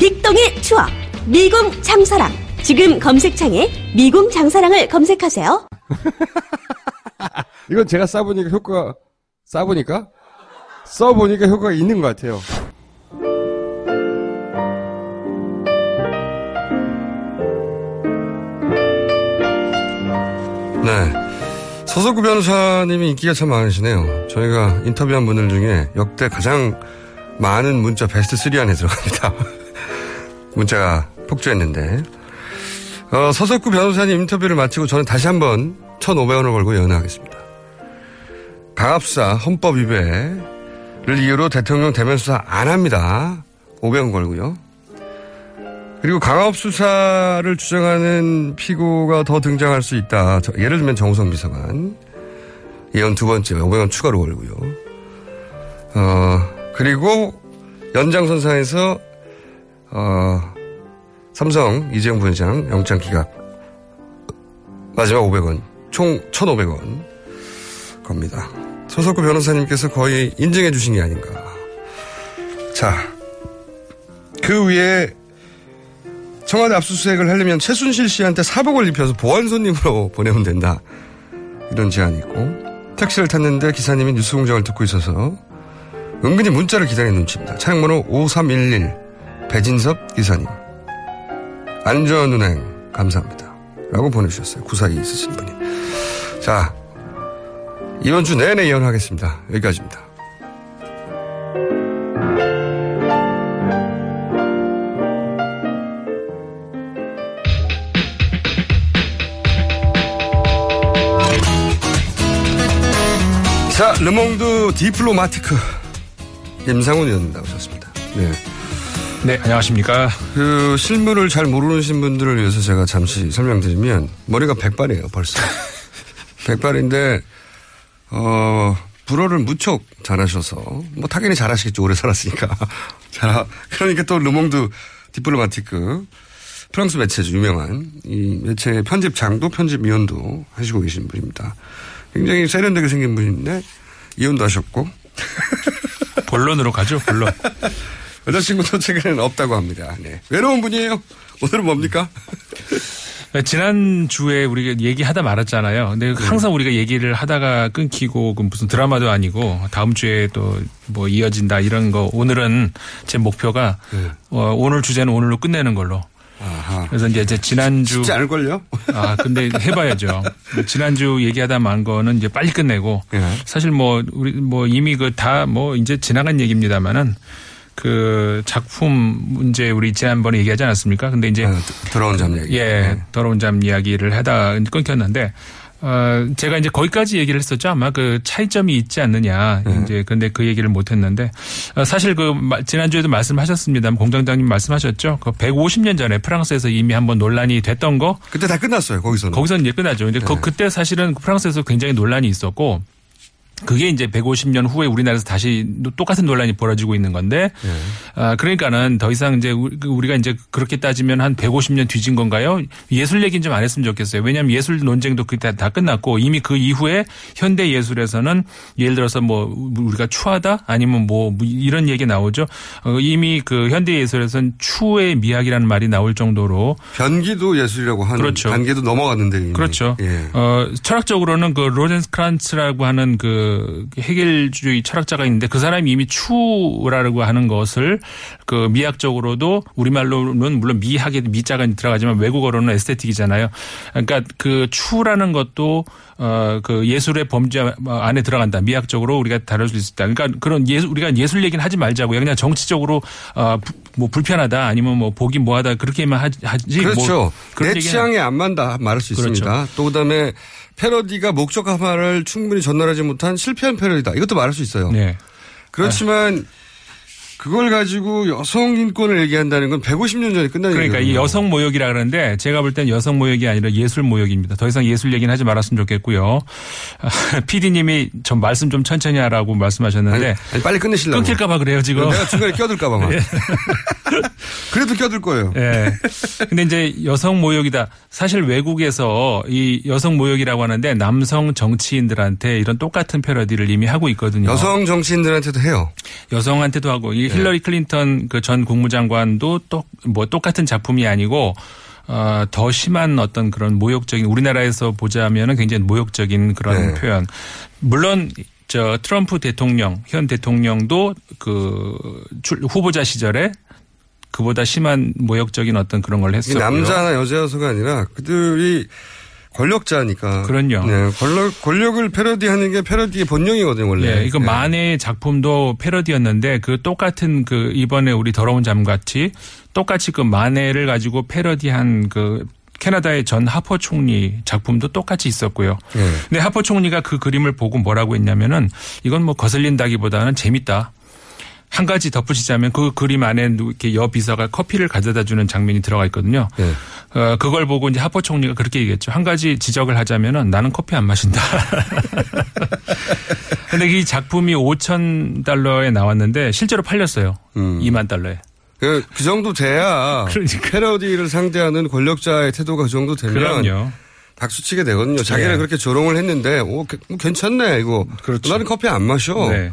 빅똥의 추억. 미궁 장사랑. 지금 검색창에 미궁 장사랑을 검색하세요. 이건 제가 써보니까 효과가 있는 것 같아요. 네. 서석구 변호사님이 인기가 참 많으시네요. 저희가 인터뷰한 분들 중에 역대 가장 많은 문자 베스트 3 안에 들어갑니다. 문자가 폭주했는데. 서석구 변호사님 인터뷰를 마치고 저는 다시 한번 1,500원을 걸고 연회하겠습니다. 강압수사 헌법 위배. 를 이유로 대통령 대면 수사 안 합니다. 500원 걸고요. 그리고 강압 수사를 주장하는 피고가 더 등장할 수 있다. 예를 들면 정호성 비서관. 예언 두 번째 500원 추가로 걸고요. 그리고 연장선상에서 삼성 이재용 부회장 영장 기각. 마지막 500원. 총 1,500원 겁니다. 서석구 변호사님께서 거의 인증해 주신 게 아닌가. 자, 그 위에 청와대 압수수색을 하려면 최순실 씨한테 사복을 입혀서 보안 손님으로 보내면 된다. 이런 제안이 있고 택시를 탔는데 기사님이 뉴스공장을 듣고 있어서 은근히 문자를 기다리는 눈치입니다. 차량번호 5311 배진섭 기사님. 안전 운행 감사합니다. 라고 보내주셨어요. 구사이 있으신 분이. 자. 이번 주 내내 예언하겠습니다. 여기까지입니다. 자, 르몽드 디플로마티크. 임상훈 의원님 나오셨습니다. 네. 네, 안녕하십니까. 그 실무를 잘 모르신 분들을 위해서 제가 잠시 설명드리면 머리가 백발이에요, 벌써. 백발인데 불어를 무척 잘하셔서 뭐 당연히 잘하시겠죠. 오래 살았으니까. 자, 그러니까 또 르몽드 디플로마티크 프랑스 매체죠. 유명한 이 매체의 편집장도 편집위원도 하시고 계신 분입니다. 굉장히 세련되게 생긴 분인데 이혼도 하셨고. 본론으로 가죠. 본론. 여자친구도 최근에는 없다고 합니다. 네. 외로운 분이에요. 오늘은 뭡니까? 지난주에 우리가 얘기하다 말았잖아요. 근데 항상 우리가 얘기를 하다가 끊기고 무슨 드라마도 아니고 다음 주에 또 뭐 이어진다 이런 거. 오늘은 제 목표가 오늘 주제는 오늘로 끝내는 걸로. 아하. 그래서 이제 지난주. 쉽지 않을걸요? 아, 근데 해봐야죠. 지난주 얘기하다 만 거는 이제 빨리 끝내고. 예. 사실 우리 이미 이제 지나간 얘기입니다만은 그 작품 문제 우리 지난번에 얘기하지 않았습니까? 근데 이제. 더러운 잠 이야기. 예. 네. 더러운 잠 이야기를 하다 끊겼는데. 제가 이제 거기까지 얘기를 했었죠. 아마 그 차이점이 있지 않느냐. 이제 근데 그 얘기를 못 했는데 사실 그 지난주에도 말씀하셨습니다. 공장장님 말씀하셨죠. 그 150년 전에 프랑스에서 이미 한번 논란이 됐던 거. 그때 다 끝났어요. 거기서는 이제 끝나죠. 근데 그때 사실은 프랑스에서 굉장히 논란이 있었고 그게 이제 150년 후에 우리나라에서 다시 똑같은 논란이 벌어지고 있는 건데, 그러니까는 더 이상 이제 우리가 이제 그렇게 따지면 한 150년 뒤진 건가요? 예술 얘기는 좀 안 했으면 좋겠어요. 왜냐하면 예술 논쟁도 그때 다 끝났고 이미 그 이후에 현대 예술에서는 예를 들어서 우리가 추하다 아니면 이런 얘기 나오죠. 이미 그 현대 예술에서는 추의 미학이라는 말이 나올 정도로 변기도 예술이라고 하는 그렇죠. 단계도 넘어갔는데 이미. 그렇죠. 예. 철학적으로는 그 로젠크란츠라고 하는 그 헤겔주의 철학자가 있는데 그 사람이 이미 추라고 하는 것을 그 미학적으로도 우리말로는 물론 미학에 미자가 들어가지만 외국어로는 에스테틱이잖아요. 그러니까 그 추라는 것도 그 예술의 범죄 안에 들어간다. 미학적으로 우리가 다룰 수 있다. 그러니까 그런 우리가 예술 얘기는 하지 말자고요. 그냥 정치적으로 불편하다 아니면 보기 뭐하다 그렇게만 하지. 그렇죠. 내 취향에 안 맞다 말할 수 그렇죠. 있습니다. 또 그다음에 패러디가 목적 하나를 충분히 전달하지 못한 실패한 패러디다. 이것도 말할 수 있어요. 네. 그렇지만 그걸 가지고 여성 인권을 얘기한다는 건 150년 전에 끝난 얘기예요. 그러니까 이 여성 모욕이라 그러는데 제가 볼 땐 여성 모욕이 아니라 예술 모욕입니다. 더 이상 예술 얘기는 하지 말았으면 좋겠고요. PD님이 좀 말씀 좀 천천히 하라고 말씀하셨는데 아니, 빨리 끝내시려고. 끊길까 봐 그래요 지금. 내가 중간에 껴들까 봐. 예. 그래도 껴들 거예요. 예. 근데 이제 여성 모욕이다. 사실 외국에서 이 여성 모욕이라고 하는데 남성 정치인들한테 이런 똑같은 패러디를 이미 하고 있거든요. 여성 정치인들한테도 해요. 여성한테도 하고. 이 힐러리 클린턴 그 전 국무장관도 똑같은 작품이 아니고 더 심한 어떤 그런 모욕적인 우리나라에서 보자면은 굉장히 모욕적인 그런 네. 표현. 물론 저 트럼프 대통령 현 대통령도 그 후보자 시절에 그보다 심한 모욕적인 어떤 그런 걸 했었고요. 남자나 여자여서가 아니라 그들이 권력자니까. 그럼요. 네, 권력을 패러디하는 게 패러디의 본령이거든요, 원래. 네, 이거 네. 만의 작품도 패러디였는데 그 똑같은 그 이번에 우리 더러운 잠 같이 똑같이 그 만해를 가지고 패러디한 그 캐나다의 전 하퍼 총리 작품도 똑같이 있었고요. 네. 근데 하퍼 총리가 그 그림을 보고 뭐라고 했냐면은 이건 거슬린다기보다는 재밌다. 한 가지 덧붙이자면 그 그림 안에 이렇게 여비서가 커피를 가져다 주는 장면이 들어가 있거든요. 네. 그걸 보고 이제 하퍼 총리가 그렇게 얘기했죠. 한 가지 지적을 하자면은 나는 커피 안 마신다. 근데 이 작품이 $5,000에 나왔는데 실제로 팔렸어요. $20,000에. 그 정도 돼야 그러니까. 패러디를 상대하는 권력자의 태도가 그 정도 되면. 그럼요. 박수치게 되거든요. 자기는 네. 그렇게 조롱을 했는데 오 괜찮네 이거. 그렇죠. 나는 커피 안 마셔. 네.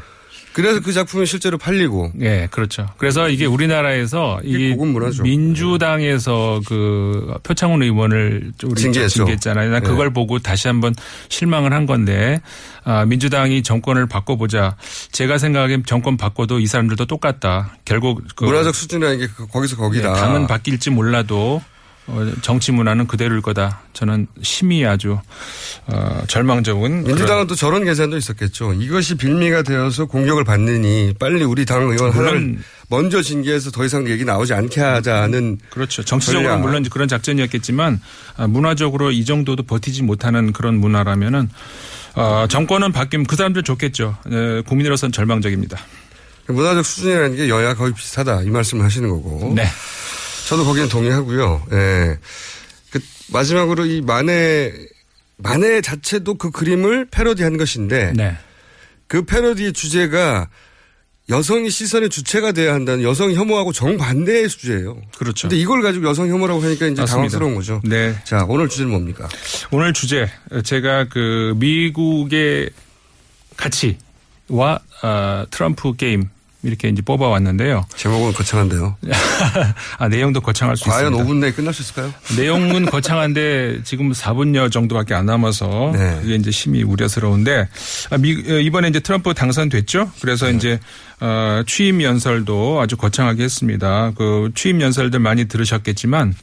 그래서 그 작품이 실제로 팔리고. 예, 네, 그렇죠. 그래서 이게 우리나라에서 이 민주당에서 그 표창훈 의원을 징계했잖아요. 네. 그걸 보고 다시 한번 실망을 한 건데 민주당이 정권을 바꿔보자. 제가 생각하기엔 정권 바꿔도 이 사람들도 똑같다. 결국 그 문화적 수준이라는 게 거기서 거기다. 네, 당은 바뀔지 몰라도 정치 문화는 그대로일 거다. 저는 심히 아주 절망적인. 민주당은 또 저런 계산도 있었겠죠. 이것이 빌미가 되어서 공격을 받느니 빨리 우리 당 의원 하나를 먼저 징계해서 더 이상 얘기 나오지 않게 하자는. 그렇죠. 정치적으로 물론 그런 작전이었겠지만 문화적으로 이 정도도 버티지 못하는 그런 문화라면은 정권은 바뀌면 그 사람들 좋겠죠. 국민으로서는 절망적입니다. 문화적 수준이라는 게 여야 거의 비슷하다 이 말씀을 하시는 거고. 네. 저도 거기는 동의하고요. 예. 그 마지막으로 이 만해 자체도 그 그림을 패러디한 것인데 네. 그 패러디의 주제가 여성이 시선의 주체가 돼야 한다는 여성 혐오하고 정반대의 주제예요. 그렇죠. 근데 이걸 가지고 여성 혐오라고 하니까 이제 맞습니다. 당황스러운 거죠. 네. 자, 오늘 주제는 뭡니까? 오늘 주제. 제가 그 미국의 가치와 트럼프 게임 이렇게 이제 뽑아왔는데요. 제목은 거창한데요. 아, 내용도 거창할 수 과연 있습니다. 과연 5분 내에 끝날 수 있을까요? 내용은 거창한데 지금 4분여 정도밖에 안 남아서 네. 그게 이제 심히 우려스러운데 이번에 이제 트럼프 당선됐죠. 그래서 네. 이제 취임 연설도 아주 거창하게 했습니다. 그 취임 연설들 많이 들으셨겠지만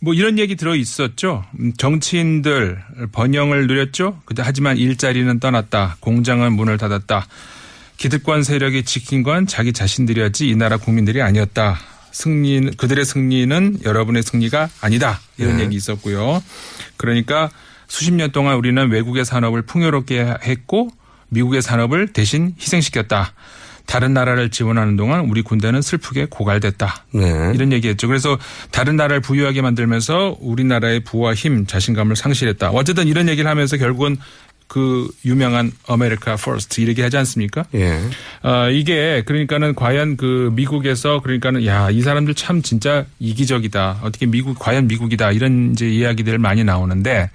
뭐 이런 얘기 들어 있었죠. 정치인들 번영을 누렸죠. 하지만 일자리는 떠났다. 공장은 문을 닫았다. 기득권 세력이 지킨 건 자기 자신들이었지 이 나라 국민들이 아니었다. 그들의 승리는 여러분의 승리가 아니다. 이런 얘기 있었고요. 그러니까 수십 년 동안 우리는 외국의 산업을 풍요롭게 했고 미국의 산업을 대신 희생시켰다. 다른 나라를 지원하는 동안 우리 군대는 슬프게 고갈됐다. 네. 이런 얘기했죠. 그래서 다른 나라를 부유하게 만들면서 우리나라의 부와 힘, 자신감을 상실했다. 어쨌든 이런 얘기를 하면서 결국은 그 유명한 아메리카 퍼스트 이렇게 하지 않습니까? 예. 이게 그러니까는 과연 그 미국에서 그러니까는 야, 이 사람들 참 진짜 이기적이다. 어떻게 과연 미국이다. 이런 이제 이야기들 많이 나오는데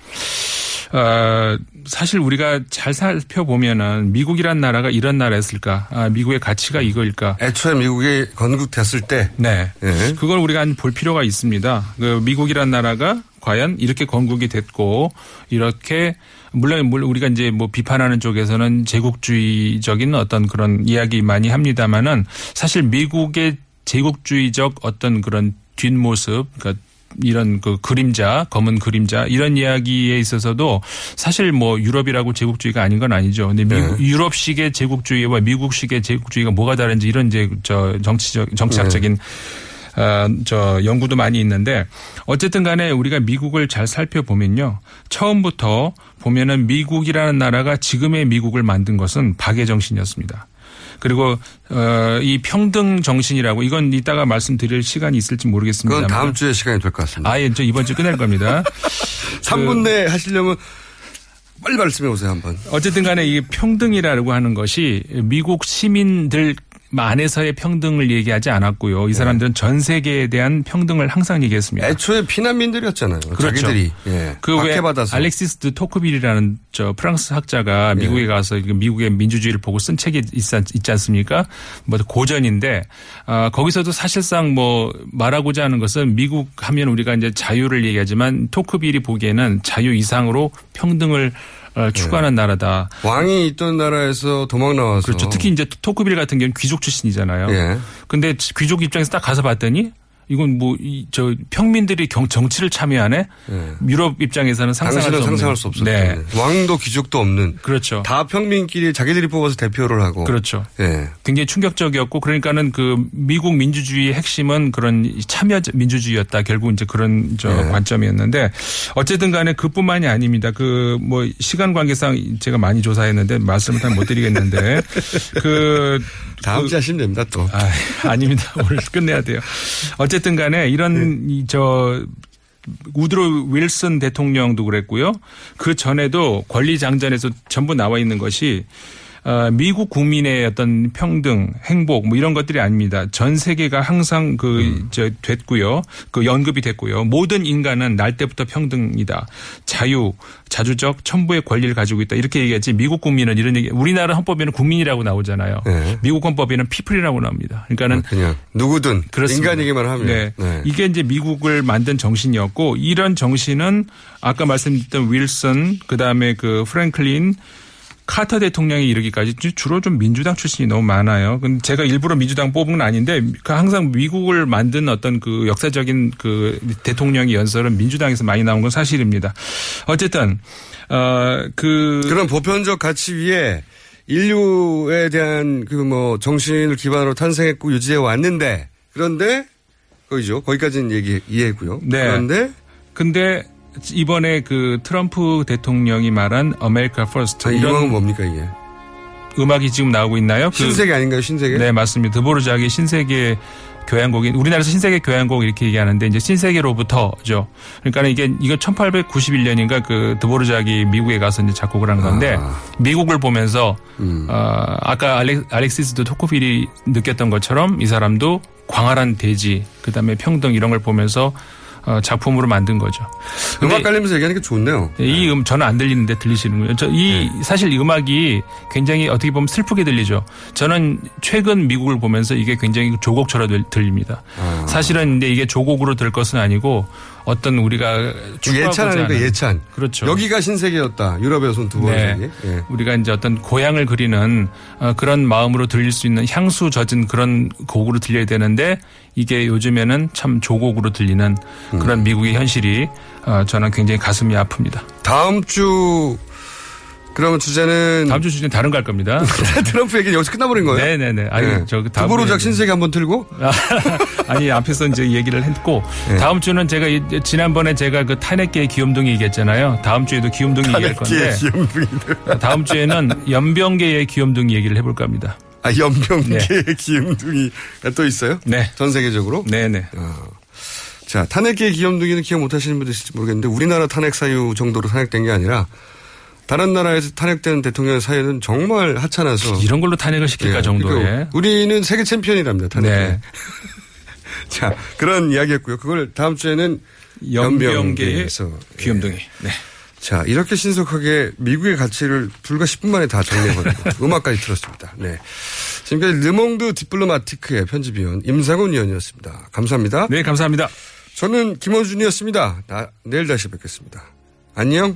사실 우리가 잘 살펴보면은 미국이란 나라가 이런 나라였을까? 아, 미국의 가치가 이거일까? 애초에 미국이 건국됐을 때. 네. 예. 그걸 우리가 볼 필요가 있습니다. 그 미국이란 나라가 과연 이렇게 건국이 됐고 이렇게 물론 우리가 이제 뭐 비판하는 쪽에서는 제국주의적인 어떤 그런 이야기 많이 합니다만은 사실 미국의 제국주의적 어떤 그런 뒷모습, 그러니까 이런 그 그림자, 검은 그림자 이런 이야기에 있어서도 사실 뭐 유럽이라고 제국주의가 아닌 건 아니죠. 근데 미국, 네. 유럽식의 제국주의와 미국식의 제국주의가 뭐가 다른지 이런 이제 저 정치학적인 네. 연구도 많이 있는데 어쨌든 간에 우리가 미국을 잘 살펴보면요. 처음부터 보면은 미국이라는 나라가 지금의 미국을 만든 것은 박애 정신이었습니다. 그리고 이 평등 정신이라고 이건 이따가 말씀드릴 시간이 있을지 모르겠습니다. 그건 다음 주에 시간이 될 것 같습니다. 아예 저 이번 주 끝낼 겁니다. 3분 내에 하시려면 빨리 말씀해 보세요 한번. 어쨌든 간에 이게 평등이라고 하는 것이 미국 시민들 안에서의 평등을 얘기하지 않았고요. 이 사람들은 전 세계에 대한 평등을 항상 얘기했습니다. 애초에 피난민들이었잖아요. 그렇죠. 자기들이. 예. 그 외에 알렉시스 드 토크빌이라는 저 프랑스 학자가 미국에 예. 가서 미국의 민주주의를 보고 쓴 책이 있지 않습니까? 뭐 고전인데 거기서도 사실상 뭐 말하고자 하는 것은 미국 하면 우리가 이제 자유를 얘기하지만 토크빌이 보기에는 자유 이상으로 평등을 추구하는 네. 나라다. 왕이 있던 나라에서 도망 나와서. 그렇죠. 특히 이제 토크빌 같은 경우는 귀족 출신이잖아요. 예. 근데 귀족 입장에서 딱 가서 봤더니 이건 뭐 평민들이 정치를 참여하네. 예. 유럽 입장에서는 상상할 수 없었죠. 네. 왕도 귀족도 없는. 그렇죠. 다 평민끼리 자기들이 뽑아서 대표를 하고. 그렇죠. 예. 굉장히 충격적이었고 그러니까는 그 미국 민주주의의 핵심은 그런 참여 민주주의였다. 결국 이제 그런 예. 관점이었는데 어쨌든 간에 그뿐만이 아닙니다. 그 뭐 시간 관계상 제가 많이 조사했는데 말씀을 잘 못 드리겠는데 다음 주에 하시면 됩니다 또. 아닙니다. 오늘 끝내야 돼요. 어쨌든 간에 이런 네. 우드로 윌슨 대통령도 그랬고요. 그 전에도 권리장전에서 전부 나와 있는 것이 미국 국민의 어떤 평등, 행복 뭐 이런 것들이 아닙니다. 전 세계가 항상 됐고요. 그 언급이 됐고요. 모든 인간은 날 때부터 평등이다. 자유, 자주적, 천부의 권리를 가지고 있다. 이렇게 얘기했지 미국 국민은 이런 얘기. 우리나라 헌법에는 국민이라고 나오잖아요. 네. 미국 헌법에는 피플이라고 나옵니다. 그러니까는 그냥 누구든 그렇습니다. 인간이기만 하면. 네. 네. 이게 이제 미국을 만든 정신이었고 이런 정신은 아까 말씀드렸던 윌슨 그다음에 그 프랭클린 카터 대통령이 이르기까지 주로 좀 민주당 출신이 너무 많아요. 근데 제가 일부러 민주당 뽑은 건 아닌데 항상 미국을 만든 어떤 그 역사적인 그 대통령의 연설은 민주당에서 많이 나온 건 사실입니다. 어쨌든 그런 보편적 가치 위에 인류에 대한 그 뭐 정신을 기반으로 탄생했고 유지해 왔는데 그런데 거기죠. 거기까지는 이해했고요. 네. 근데 이번에 그 트럼프 대통령이 말한 아메리카 퍼스트 이런 건 뭡니까 이게? 음악이 지금 나오고 있나요? 신세계 아닌가요? 신세계? 네, 맞습니다. 드보르자크의 신세계 교향곡이, 우리나라에서 신세계 교향곡 이렇게 얘기하는데, 이제 신세계로부터죠. 그러니까 이거 1891년인가 그 드보르자크이 미국에 가서 이제 작곡을 한 건데, 미국을 보면서, 아까 알렉시스도 토코필이 느꼈던 것처럼 이 사람도 광활한 대지, 그 다음에 평등 이런 걸 보면서 작품으로 만든 거죠. 음악 깔리면서 얘기하는 게 좋네요. 이 저는 안 들리는데 들리시는군요. 사실 이 음악이 굉장히 어떻게 보면 슬프게 들리죠. 저는 최근 미국을 보면서 이게 굉장히 조곡처럼 들립니다. 사실은 근데 이게 조곡으로 들 것은 아니고 어떤 우리가 예찬하니까 예찬. 그렇죠. 여기가 신세계였다. 유럽에서는 두 번째. 네. 예. 우리가 이제 어떤 고향을 그리는 그런 마음으로 들릴 수 있는 향수 젖은 그런 곡으로 들려야 되는데 이게 요즘에는 참 조곡으로 들리는 그런 미국의 현실이 저는 굉장히 가슴이 아픕니다. 그러면 주제는 다음 주 주제는 다른 거 할 겁니다. 트럼프 얘기는 여기서 끝나버린 거예요? 네네네. 아니 네. 드보르자크 신세계 한번 틀고 아니 앞에서 이제 얘기를 했고 네. 다음 주는 제가 지난번에 제가 그 탄핵계의 귀염둥이 얘기했잖아요. 다음 주에도 귀염둥이 얘기할 건데 다음 주에는 연병계의 귀염둥이 얘기를 해볼까 합니다. 아 연병계의 네. 귀염둥이가 또 있어요? 네. 전 세계적으로? 네네. 자 탄핵계의 귀염둥이는 기억 못하시는 분들 있을지 모르겠는데 우리나라 탄핵 사유 정도로 탄핵된 게 아니라. 다른 나라에서 탄핵된 대통령의 사유는 정말 하찮아서. 이런 걸로 탄핵을 시킬까 네, 정도에. 그러니까 우리는 세계 챔피언이랍니다. 탄핵. 네. 자, 그런 이야기였고요. 그걸 다음 주에는 연병계에서. 귀염둥이. 네. 자, 이렇게 신속하게 미국의 가치를 불과 10분 만에 다 정리해버리고 음악까지 들었습니다. 네. 지금까지 르몽드 디플로마티크의 편집위원 임상훈 위원이었습니다. 감사합니다. 네, 감사합니다. 저는 김원준이었습니다. 내일 다시 뵙겠습니다. 안녕.